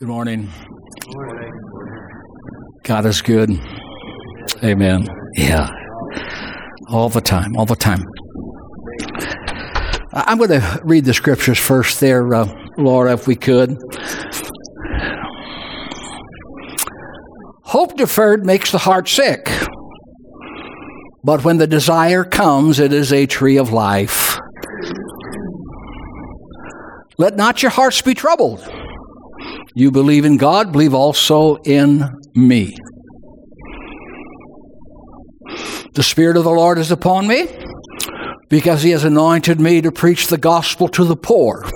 Good morning. Good morning. God is good. Amen. Yeah. All the time. All the time. I'm going to read the scriptures first there, Laura, if we could. Hope deferred makes the heart sick, but when the desire comes, it is a tree of life. Let not your hearts be troubled. You believe in God, believe also in me. The Spirit of the Lord is upon me, because He has anointed me to preach the gospel to the poor.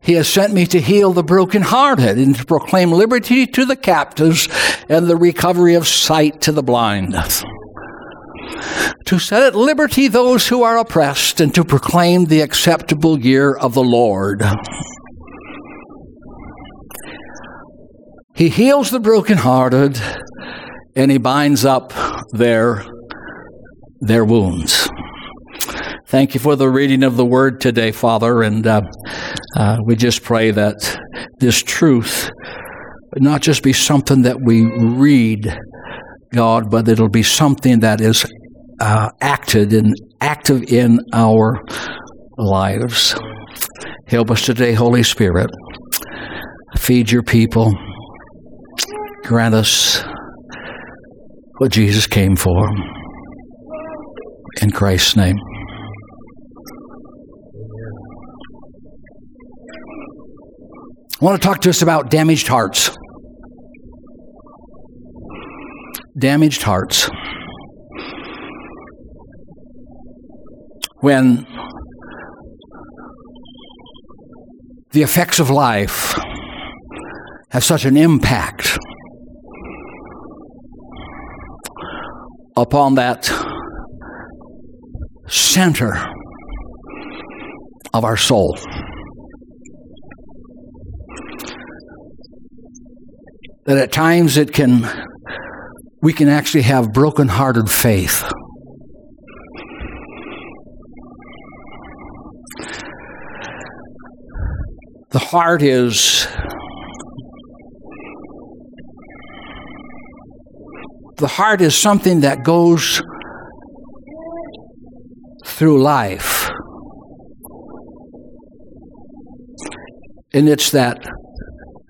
He has sent me to heal the brokenhearted and to proclaim liberty to the captives and the recovery of sight to the blind, to set at liberty those who are oppressed and to proclaim the acceptable year of the Lord. He heals the brokenhearted, and He binds up their wounds. Thank you for the reading of the Word today, Father, and we just pray that this truth would not just be something that we read, God, but it'll be something that is active in our lives. Help us today, Holy Spirit. Feed your people. Grant us what Jesus came for. In Christ's name. I want to talk to us about damaged hearts. Damaged hearts. When the effects of life have such an impact upon that center of our soul. That at times we can actually have broken-hearted faith. The heart is something that goes through life. And it's that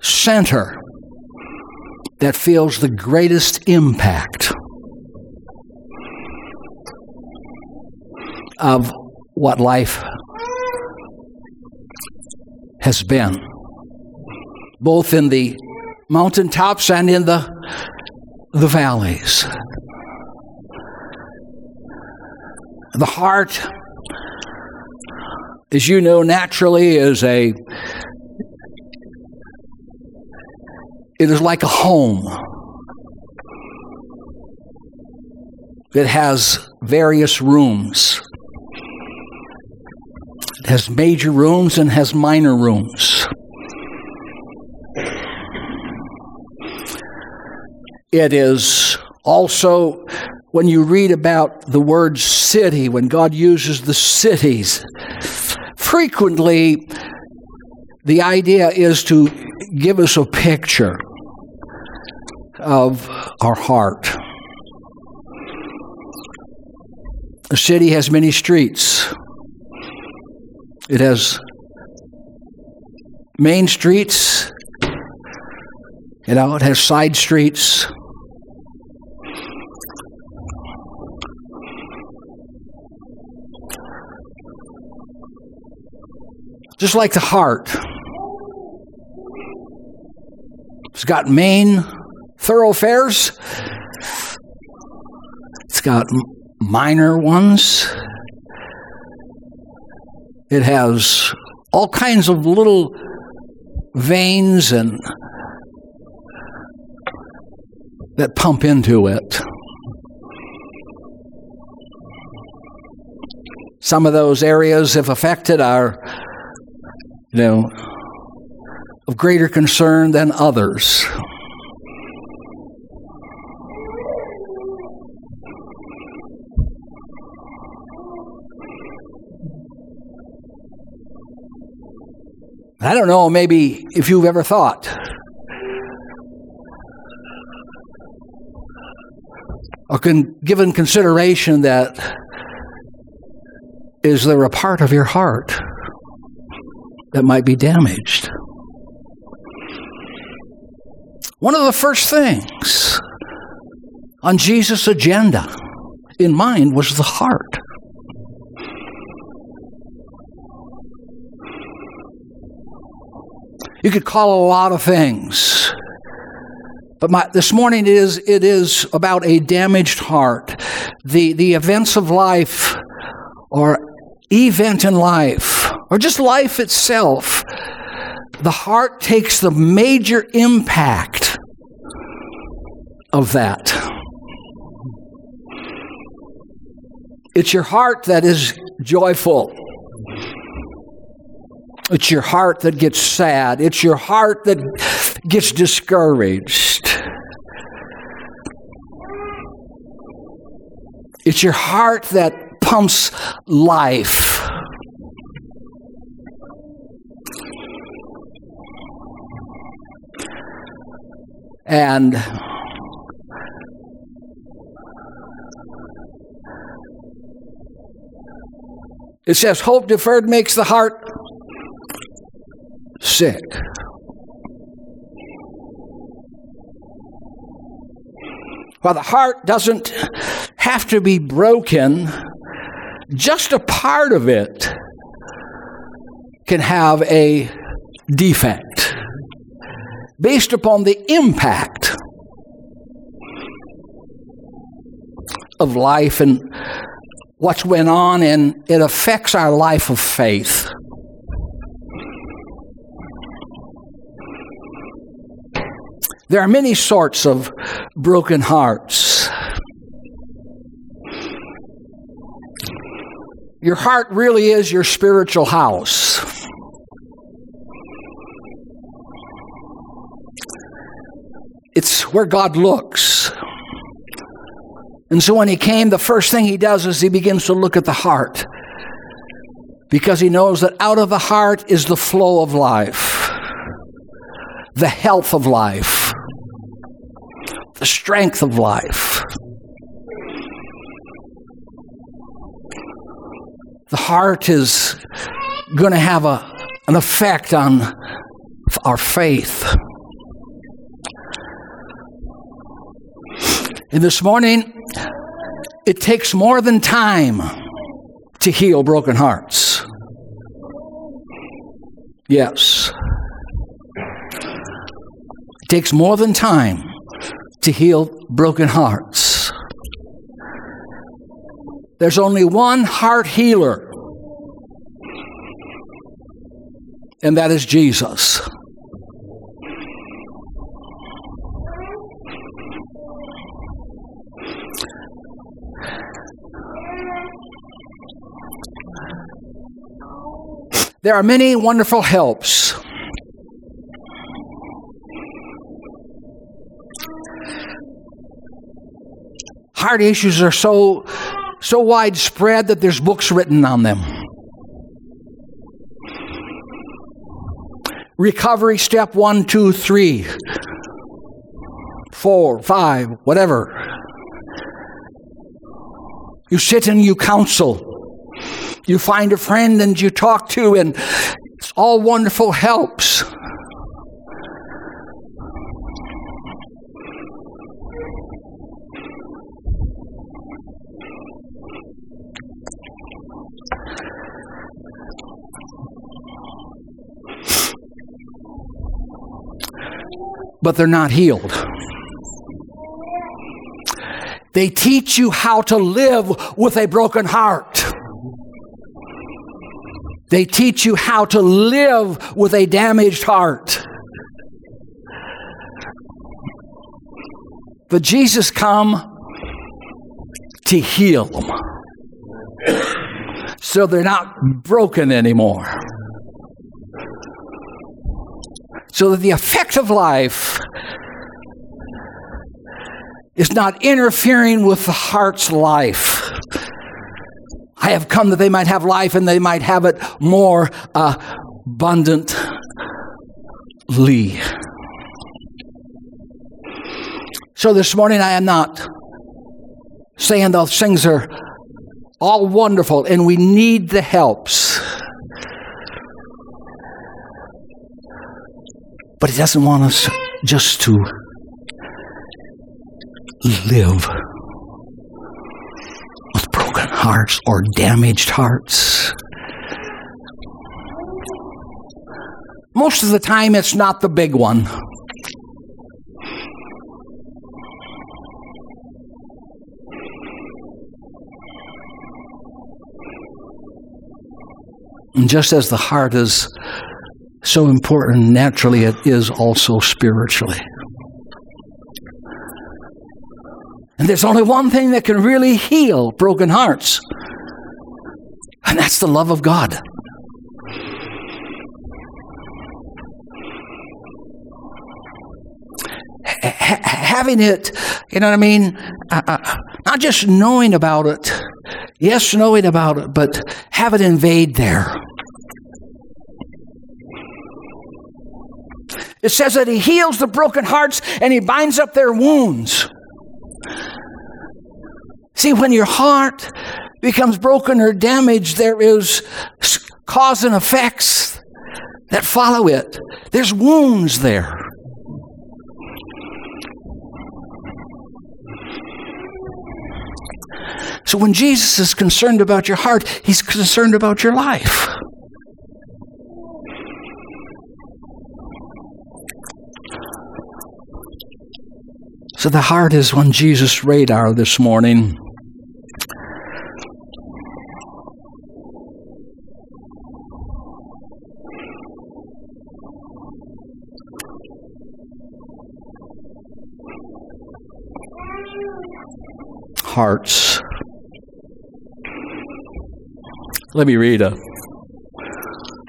center that feels the greatest impact of what life has been, both in the mountaintops and in the valleys. The heart, as you know, naturally is like a home. It has various rooms. It has major rooms and has minor rooms. It is also, when you read about the word city, when God uses the cities, frequently the idea is to give us a picture of our heart. A city has many streets. It has main streets. It has side streets. Just like the heart. It's got main thoroughfares. It's got minor ones. It has all kinds of little veins and that pump into it. Some of those areas, if affected, are of greater concern than others. I don't know, maybe if you've ever thought, or given consideration that, is there a part of your heart that might be damaged? One of the first things on Jesus' agenda in mind was the heart. You could call a lot of things, but this morning it is about a damaged heart. The events of life, or event in life, or just life itself, the heart takes the major impact of that. It's your heart that is joyful. It's your heart that gets sad. It's your heart that gets discouraged. It's your heart that pumps life. And it says, hope deferred makes the heart sick. While the heart doesn't have to be broken, just a part of it can have a defect based upon the impact of life and what's went on, and it affects our life of faith. There are many sorts of broken hearts. Your heart really is your spiritual house. It's where God looks. And so when he came, the first thing he does is he begins to look at the heart, because he knows that out of the heart is the flow of life, the health of life, the strength of life. The heart is going to have an effect on our faith. And this morning, it takes more than time to heal broken hearts. Yes. It takes more than time to heal broken hearts. There's only one heart healer, and that is Jesus. There are many wonderful helps. Heart issues are so widespread that there's books written on them. Recovery step 1, 2, 3, 4, 5, whatever. You sit and you counsel. You find a friend and you talk to, and it's all wonderful helps. But they're not healed. They teach you how to live with a broken heart. They teach you how to live with a damaged heart. But Jesus came to heal them, so they're not broken anymore. So that the effect of life is not interfering with the heart's life. I have come that they might have life, and they might have it more abundant leave. So this morning, I am not saying those things are all wonderful and we need the helps. But He doesn't want us just to live with broken hearts or damaged hearts. Most of the time, it's not the big one. And just as the heart is so important, naturally it is also spiritually. And there's only one thing that can really heal broken hearts, and that's the love of God. Having it, you know what I mean? Not just knowing about it, yes, knowing about it, but have it invade there. It says that He heals the broken hearts and He binds up their wounds. See, when your heart becomes broken or damaged, there is cause and effects that follow it. There's wounds there. So when Jesus is concerned about your heart, He's concerned about your life. So the heart is on Jesus' radar this morning. Hearts. Let me read a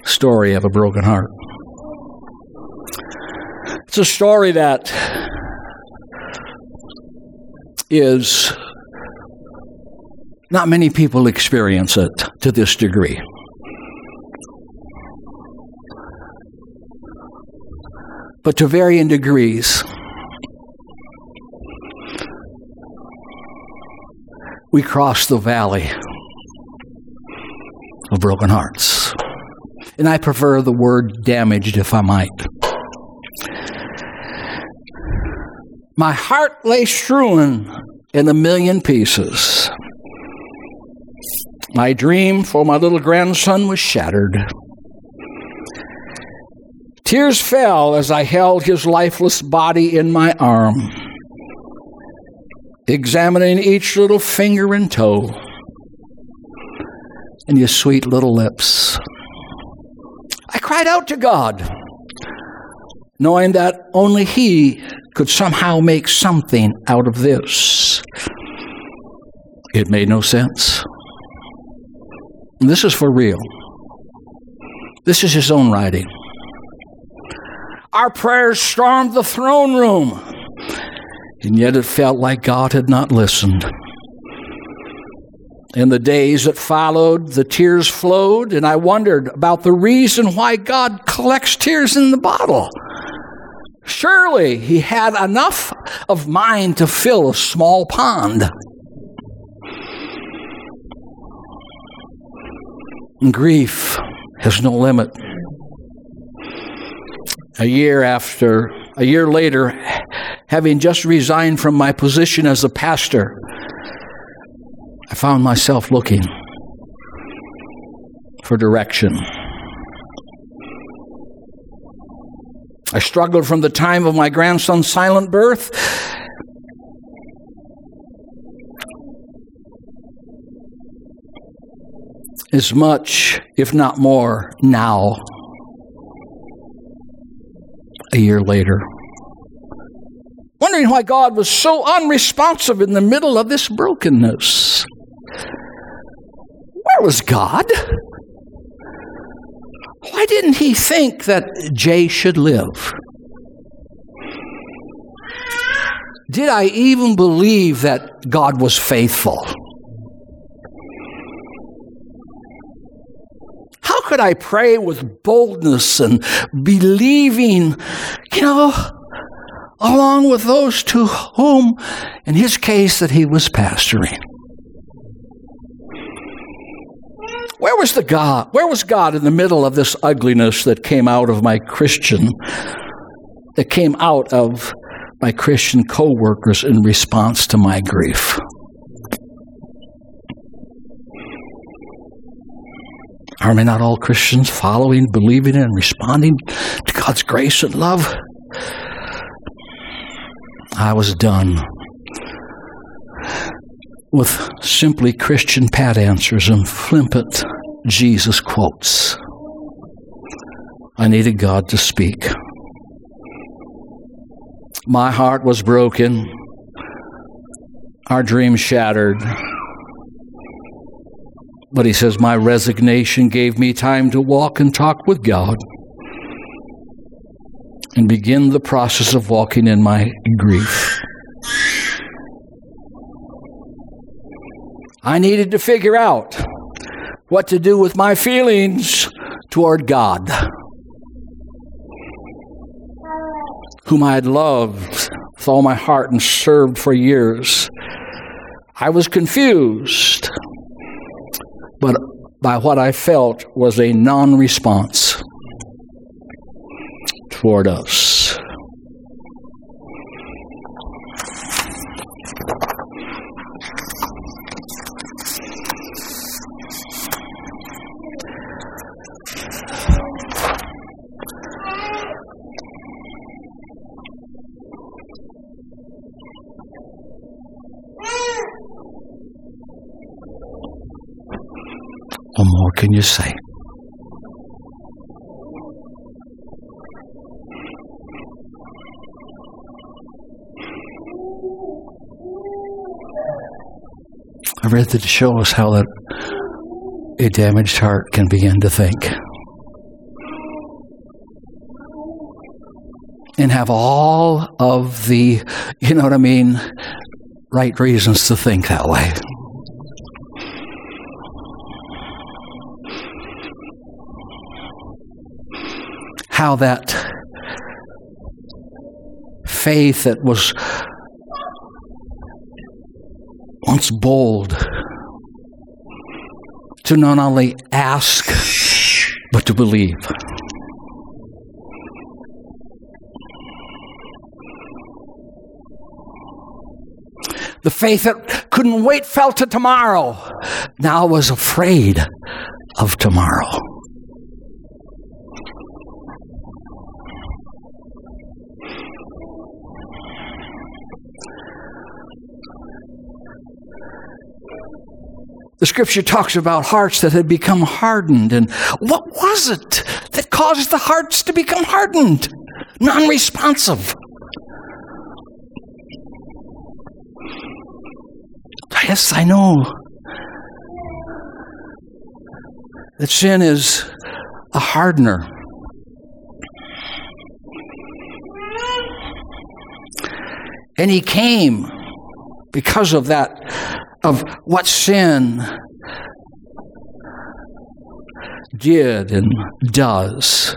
story of a broken heart. It's a story that is not many people experience it to this degree. But to varying degrees, we cross the valley of broken hearts. And I prefer the word damaged, if I might. My heart lay strewn in a million pieces. My dream for my little grandson was shattered. Tears fell as I held his lifeless body in my arm, examining each little finger and toe and his sweet little lips. I cried out to God, knowing that only He could somehow make something out of this. It made no sense. And this is for real. This is His own writing. Our prayers stormed the throne room, and yet it felt like God had not listened. In the days that followed, the tears flowed, and I wondered about the reason why God collects tears in the bottle. Surely He had enough of mine to fill a small pond. Grief has no limit. A year later, having just resigned from my position as a pastor, I found myself looking for direction. I struggled from the time of my grandson's silent birth as much, if not more, now, a year later, wondering why God was so unresponsive in the middle of this brokenness. Where was God? Why didn't He think that Jay should live? Did I even believe that God was faithful? How could I pray with boldness and believing, along with those to whom, in his case, that he was pastoring. Where was God in the middle of this ugliness that came out of my Christian co-workers in response to my grief? Are we not all Christians following, believing, and responding to God's grace and love? I was done with simply Christian pat answers and flippant Jesus quotes. I needed God to speak. My heart was broken. Our dream shattered. But he says, my resignation gave me time to walk and talk with God and begin the process of walking in my grief. I needed to figure out what to do with my feelings toward God, whom I had loved with all my heart and served for years. I was confused, but by what I felt was a non-response toward us. What more can you say? I read that to show us how that a damaged heart can begin to think and have all of the, right reasons to think that way. How that faith that was once bold to not only ask, but to believe. The faith that couldn't wait, fell to tomorrow, now was afraid of tomorrow. The scripture talks about hearts that had become hardened. And what was it that caused the hearts to become hardened? Non-responsive. Yes, I know that sin is a hardener. And he came because of that, of what sin did and does.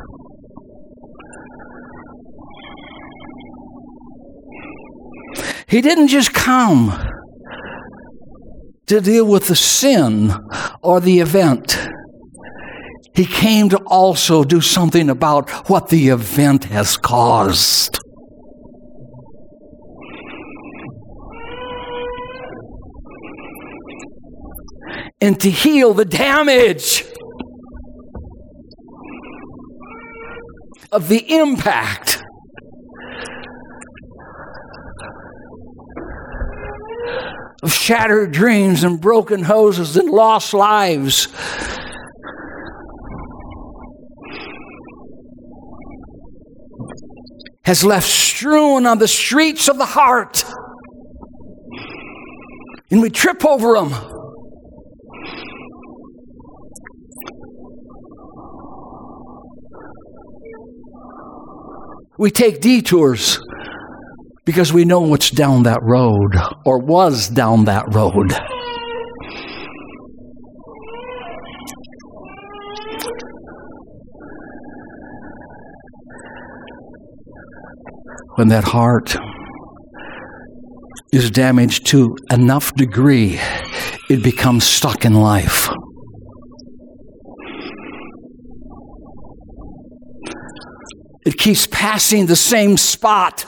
He didn't just come to deal with the sin or the event. He came to also do something about what the event has caused. And to heal the damage of the impact of shattered dreams and broken hoses and lost lives. Has left strewn on the streets of the heart. And we trip over them. We take detours because we know what's down that road or was down that road. when that heart is damaged to enough degree, it becomes stuck in life. It keeps passing the same spot.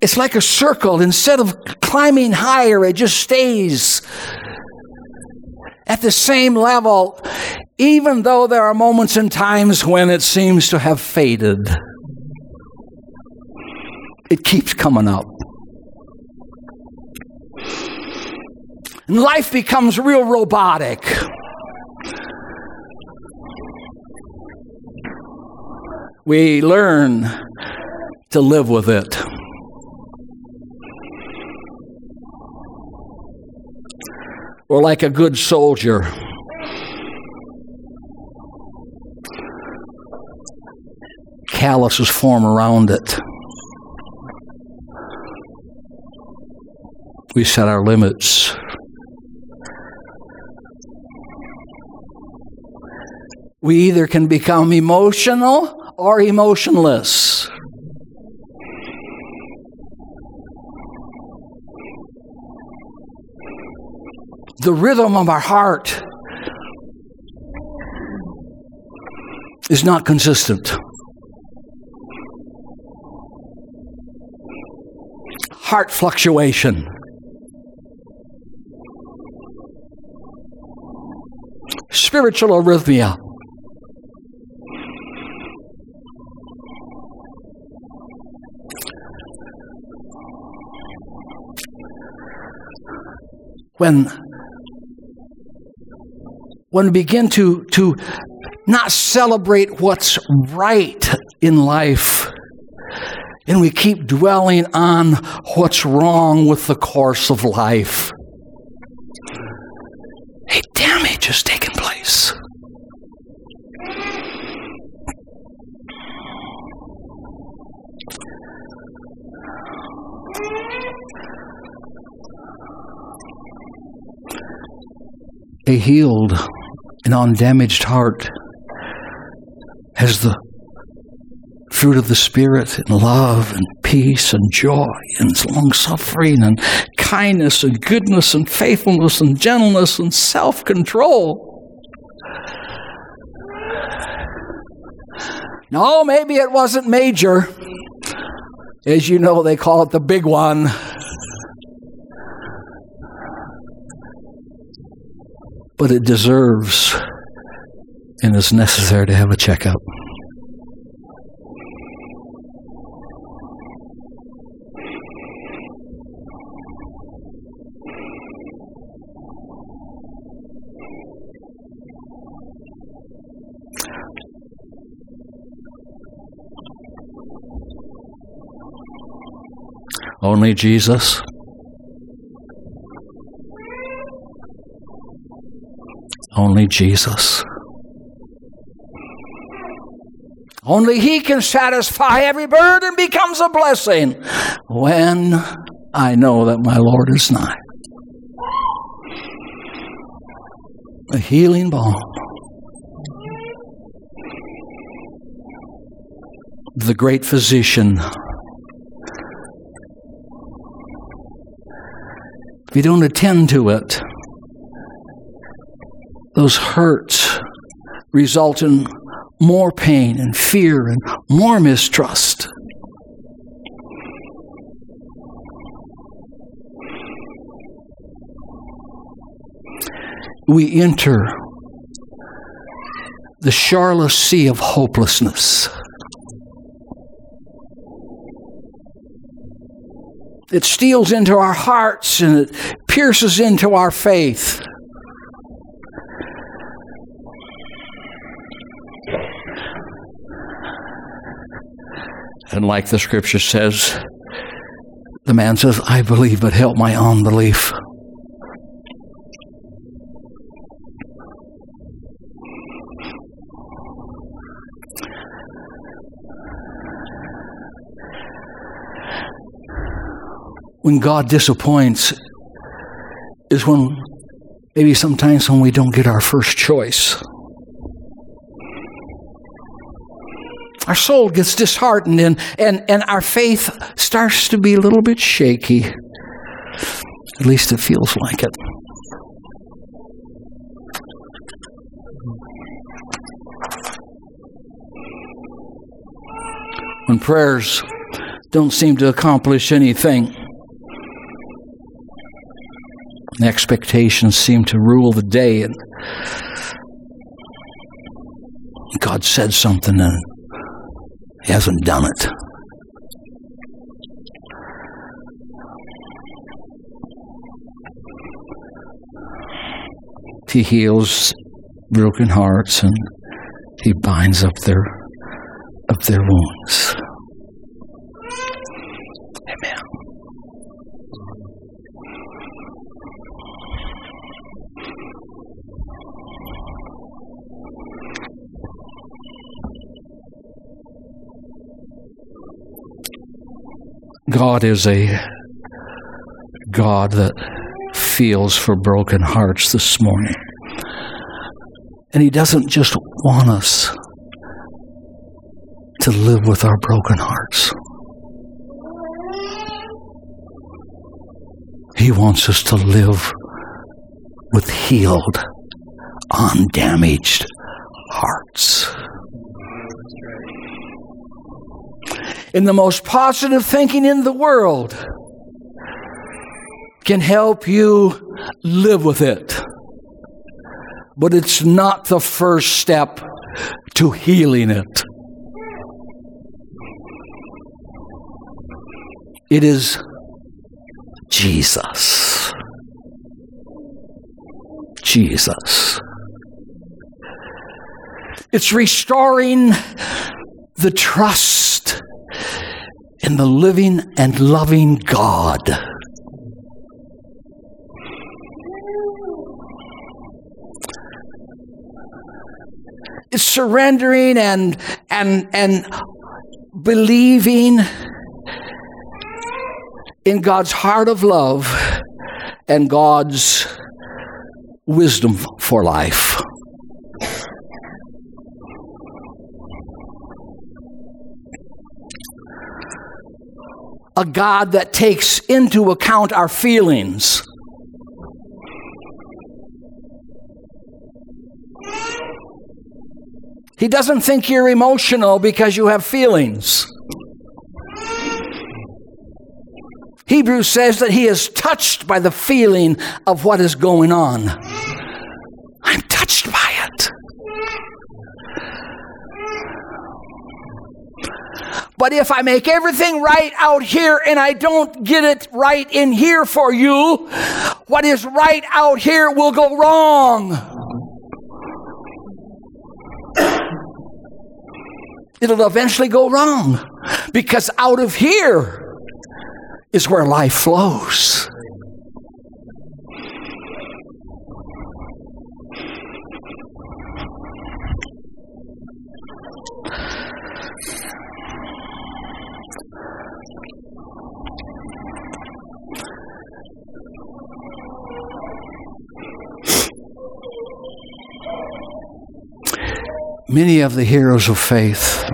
It's like a circle. Instead of climbing higher, it just stays at the same level, even though there are moments and times when it seems to have faded. It keeps coming up. And life becomes real robotic. We learn to live with it. Or like a good soldier, calluses form around it. We set our limits. We either can become emotional or emotionless. The rhythm of our heart is not consistent. Heart fluctuation. Spiritual arrhythmia. When we begin to not celebrate what's right in life, and we keep dwelling on what's wrong with the course of life, a damage has taken place. A healed and undamaged heart has the fruit of the Spirit and love and peace and joy and long-suffering and kindness and goodness and faithfulness and gentleness and self-control. No, maybe it wasn't major. As you know, they call it the big one. But it deserves and is necessary to have a checkup. Only Jesus. Only Jesus. Only He can satisfy every burden, becomes a blessing when I know that my Lord is nigh. A healing balm. The great physician. If you don't attend to it, those hurts result in more pain and fear and more mistrust. We enter the shoreless sea of hopelessness. It steals into our hearts and it pierces into our faith. And like the scripture says, the man says, I believe, but help my unbelief. When God disappoints is when, maybe sometimes when we don't get our first choice. our soul gets disheartened and our faith starts to be a little bit shaky. At least it feels like it. When prayers don't seem to accomplish anything, and expectations seem to rule the day, and God said something and He hasn't done it. He heals broken hearts and He binds up their wounds. Amen. God is a God that feels for broken hearts this morning. And He doesn't just want us to live with our broken hearts. He wants us to live with healed, undamaged hearts. In the most positive thinking in the world can help you live with it. But it's not the first step to healing it. It is Jesus. Jesus. It's restoring the trust in the living and loving God. It's surrendering and believing in God's heart of love and God's wisdom for life. A God that takes into account our feelings. He doesn't think you're emotional because you have feelings. Hebrews says that he is touched by the feeling of what is going on. I'm touched by it. But if I make everything right out here and I don't get it right in here for you, what is right out here will go wrong. It'll eventually go wrong because out of here is where life flows. Many of the heroes of faith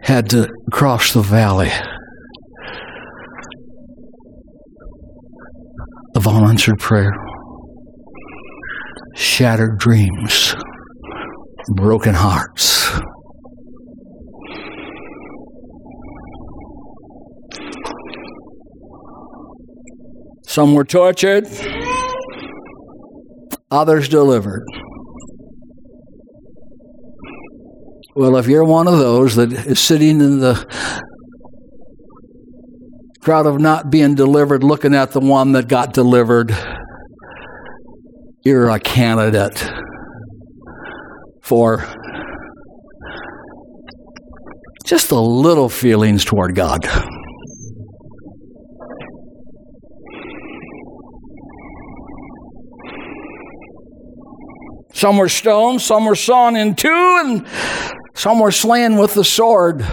had to cross the valley of unanswered prayer, shattered dreams, broken hearts. Some were tortured, others delivered. Well, if you're one of those that is sitting in the crowd of not being delivered, looking at the one that got delivered, you're a candidate for just a little feelings toward God. Some were stoned, some were sawn in two, and some were slain with the sword.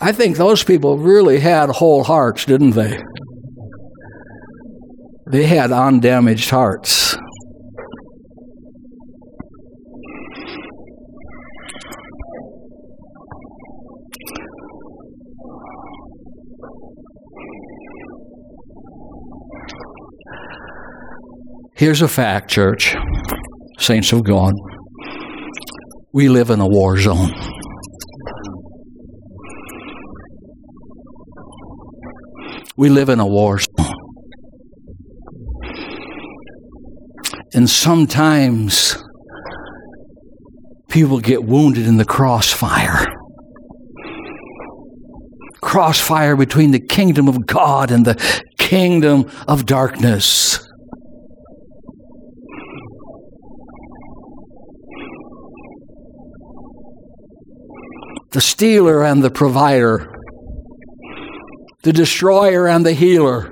I think those people really had whole hearts, didn't they? They had undamaged hearts. Here's a fact, church, saints of God. We live in a war zone. We live in a war zone. And sometimes people get wounded in the crossfire. Crossfire between the kingdom of God and the kingdom of darkness. The stealer and the provider. The destroyer and the healer.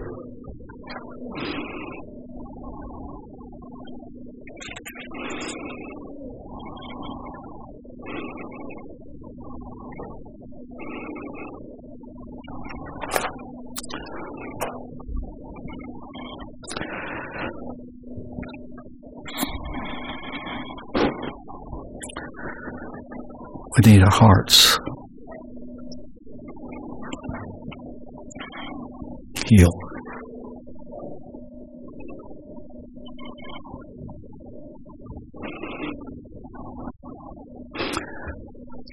We need our hearts healed.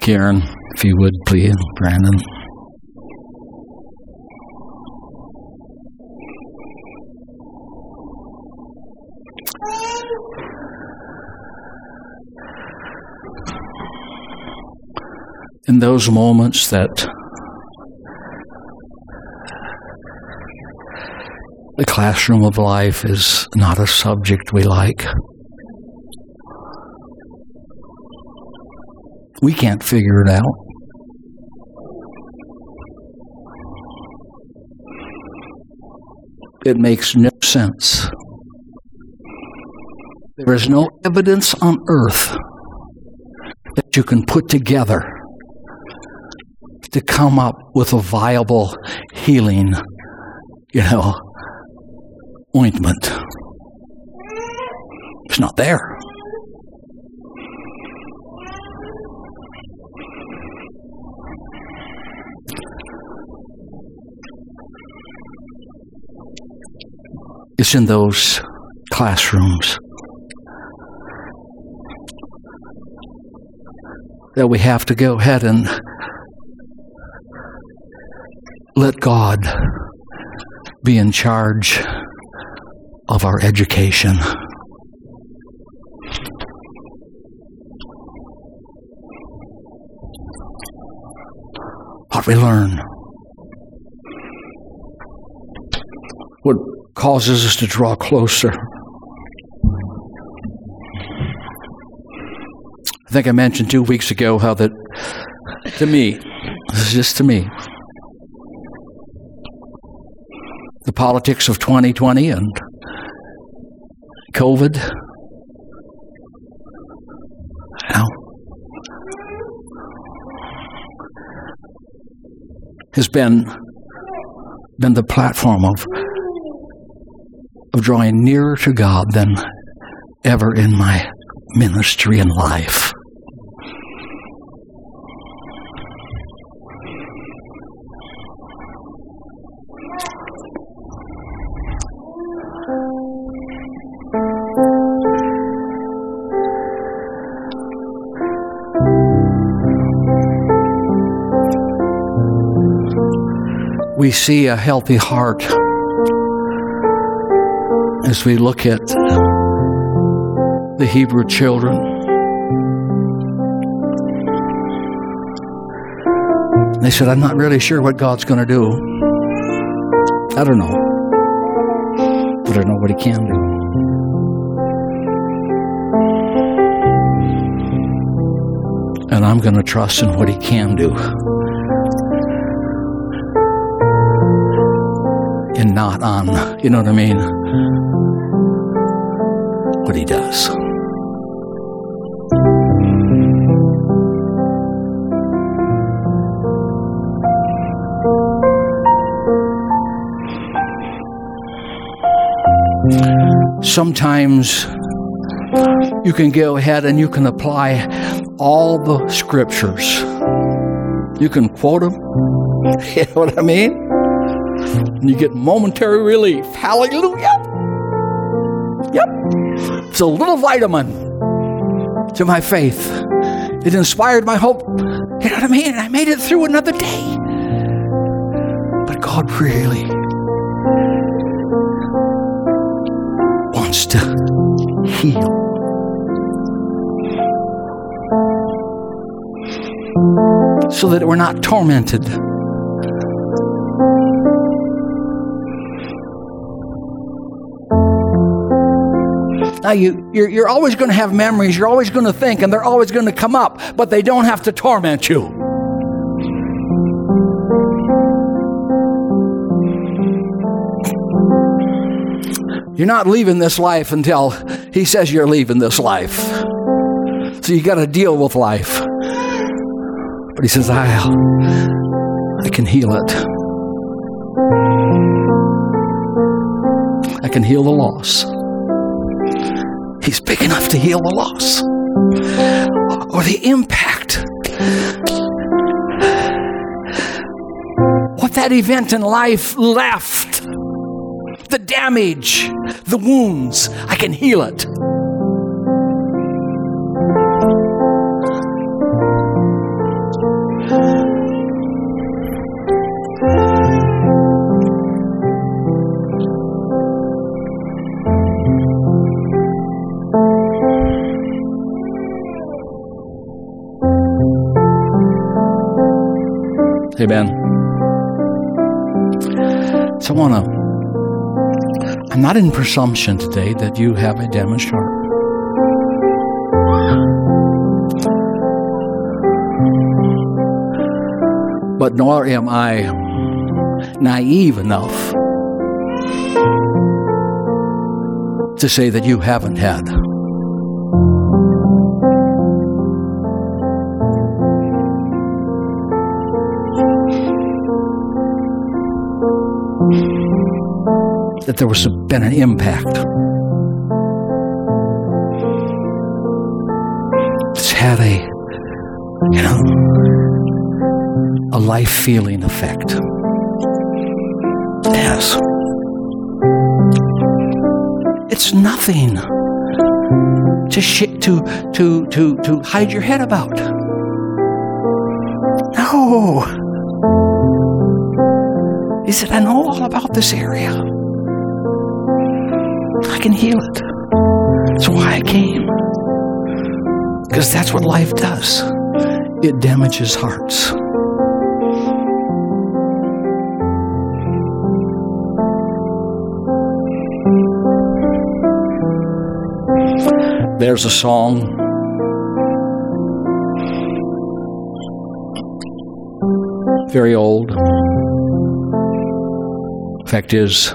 Karen, if you would, please. Brandon. In those moments that the classroom of life is not a subject we like, we can't figure it out. It makes no sense. There is no evidence on earth that you can put together to come up with a viable healing, ointment. It's not there. It's in those classrooms that we have to go ahead and let God be in charge of our education. What we learn, what causes us to draw closer. I think I mentioned 2 weeks ago how that, to me, this is just to me, the politics of 2020 and COVID. Now, has been the platform of drawing nearer to God than ever in my ministry and life. We see a healthy heart as we look at the Hebrew children. They said, I'm not really sure what God's going to do. I don't know. But I know what He can do. And I'm going to trust in what He can do. And not on, what He does. Sometimes you can go ahead and you can apply all the scriptures. You can quote them. You know what I mean? You get momentary relief. Hallelujah. Yep. It's a little vitamin to my faith. It inspired my hope. You know what I mean? I made it through another day. But God really wants to heal. So that we're not tormented. Now, you're always going to have memories. You're always going to think, and they're always going to come up, but they don't have to torment you. You're not leaving this life until He says you're leaving this life. So you got to deal with life. But He says, I can heal it. I can heal the loss. He's big enough to heal the loss or the impact. What that event in life left, the damage, the wounds, I can heal it. Amen. So I'm not in presumption today that you have a damaged heart. But nor am I naive enough to say that you haven't had. That there was been an impact. It's had a life-feeling effect. It has. It's nothing to hide your head about. No. He said, I know all about this area. I can heal it. That's why I came. Because that's what life does. It damages hearts. There's a song. Very old. Fact is,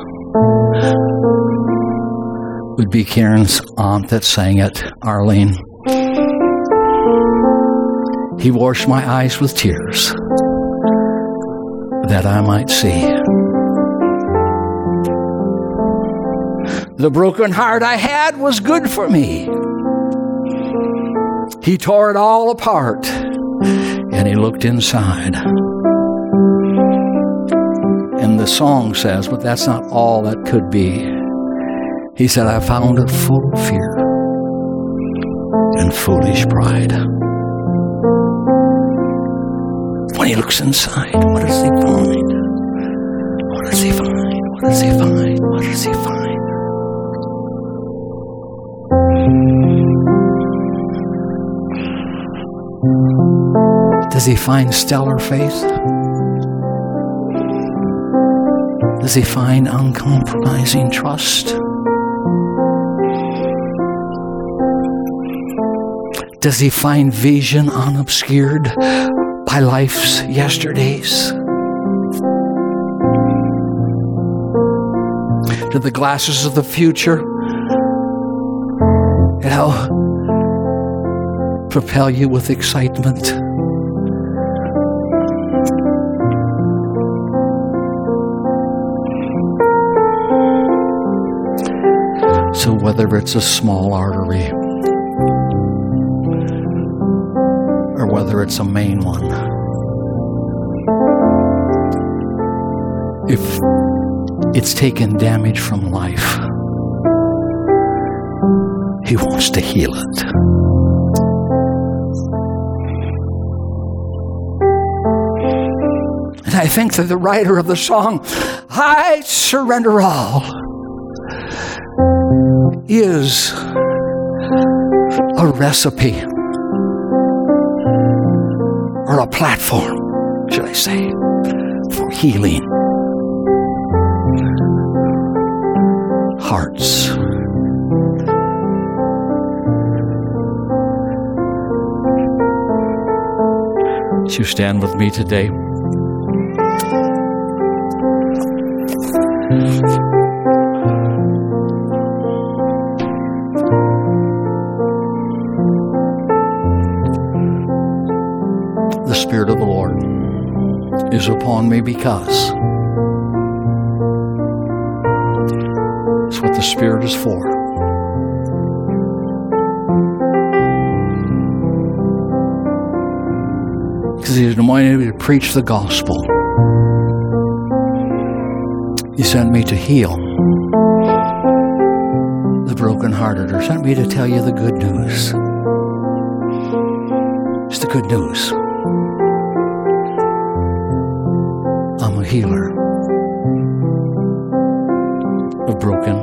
would be Karen's aunt that sang it, Arlene. He washed my eyes with tears that I might see. The broken heart I had was good for me. He tore it all apart and He looked inside. And the song says, but that's not all that could be. He said, I found it full of fear and foolish pride. When He looks inside, what does He find? What does He find? What does He find? What does He find? Does He find stellar faith? Does He find uncompromising trust? Does He find vision unobscured by life's yesterdays? Do the glasses of the future, propel you with excitement? So whether it's a small artery, whether it's a main one, if it's taken damage from life, He wants to heal it. And I think that the writer of the song, "I Surrender All," is a recipe or a platform, should I say, for healing hearts. Would you stand with me today? The Spirit of the Lord is upon me because it's what the Spirit is for. Because He anointed me to preach the gospel. He sent me to heal the brokenhearted, or sent me to tell you the good news. It's the good news. I'm a healer of broken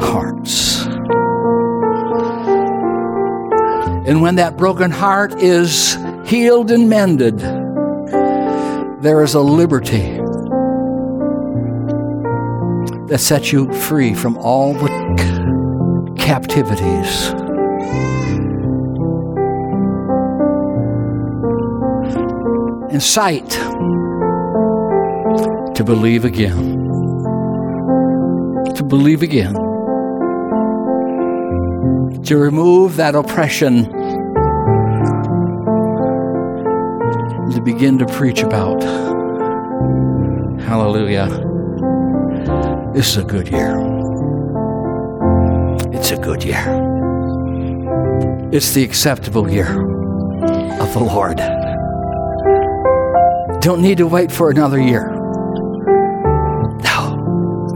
hearts. And when that broken heart is healed and mended, there is a liberty that sets you free from all the captivities and sight to believe again. To believe again. To remove that oppression. To begin to preach about. Hallelujah. This is a good year. It's a good year. It's the acceptable year of the Lord. Don't need to wait for another year. No.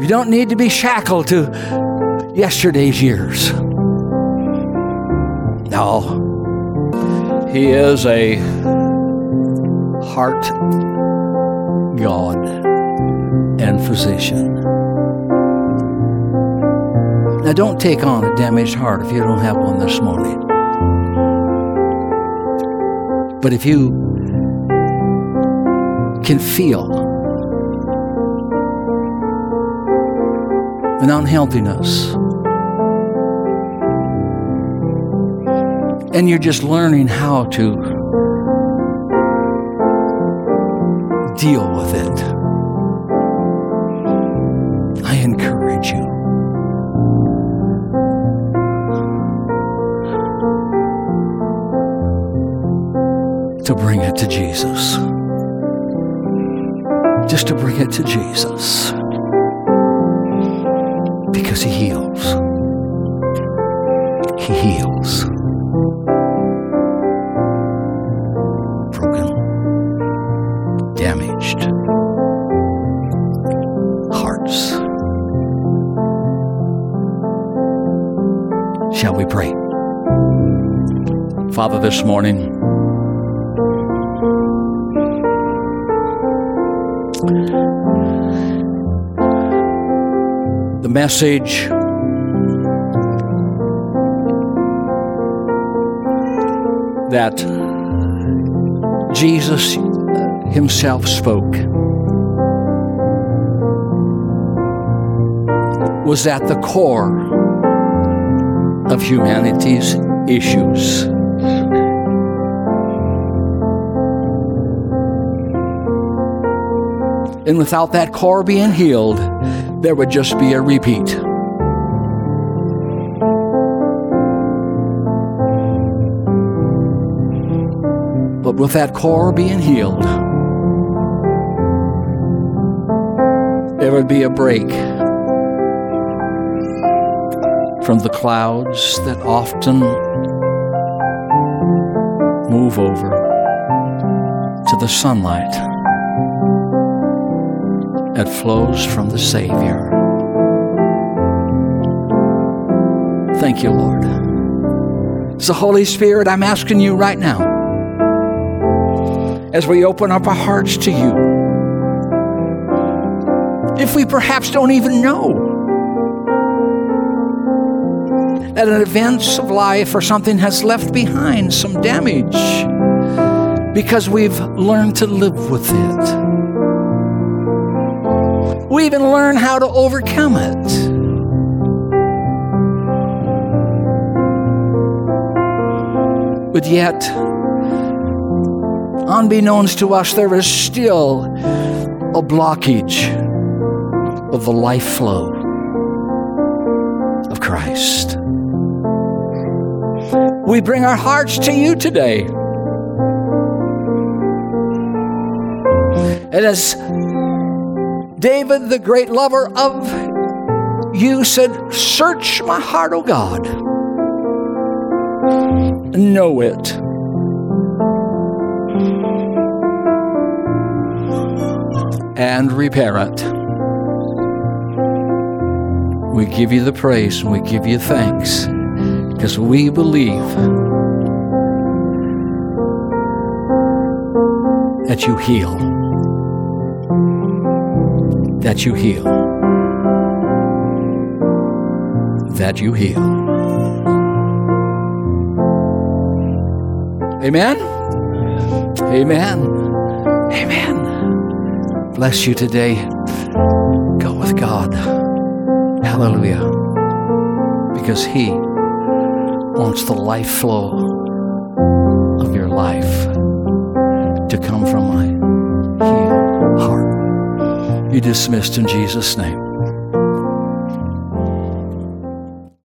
You don't need to be shackled to yesterday's years. No. He is a heart God and physician. Now, don't take on a damaged heart if you don't have one this morning. But if you can feel an unhealthiness and you're just learning how to deal with it, encourage you. To bring it to Jesus. Just to bring it to Jesus. Because He heals. He heals. Broken. Damaged. Shall we pray? Father, this morning, the message that Jesus Himself spoke was at the core of humanity's issues. And without that core being healed, there would just be a repeat. But with that core being healed, there would be a break from the clouds that often move over to the sunlight that flows from the Savior. Thank you, Lord. So Holy Spirit, I'm asking you right now, as we open up our hearts to you, if we perhaps don't even know that an event of life or something has left behind some damage because we've learned to live with it. We even learn how to overcome it. But yet, unbeknownst to us, there is still a blockage of the life flow of Christ. We bring our hearts to you today. And as David, the great lover of you, said, "Search my heart, O God. Know it and repair it." We give you the praise and we give you thanks, because we believe that you heal. That you heal. That you heal. Amen? Amen. Amen. Bless you today. Go with God. Hallelujah. Because He wants the life flow of your life to come from my healed heart. You're dismissed in Jesus' name.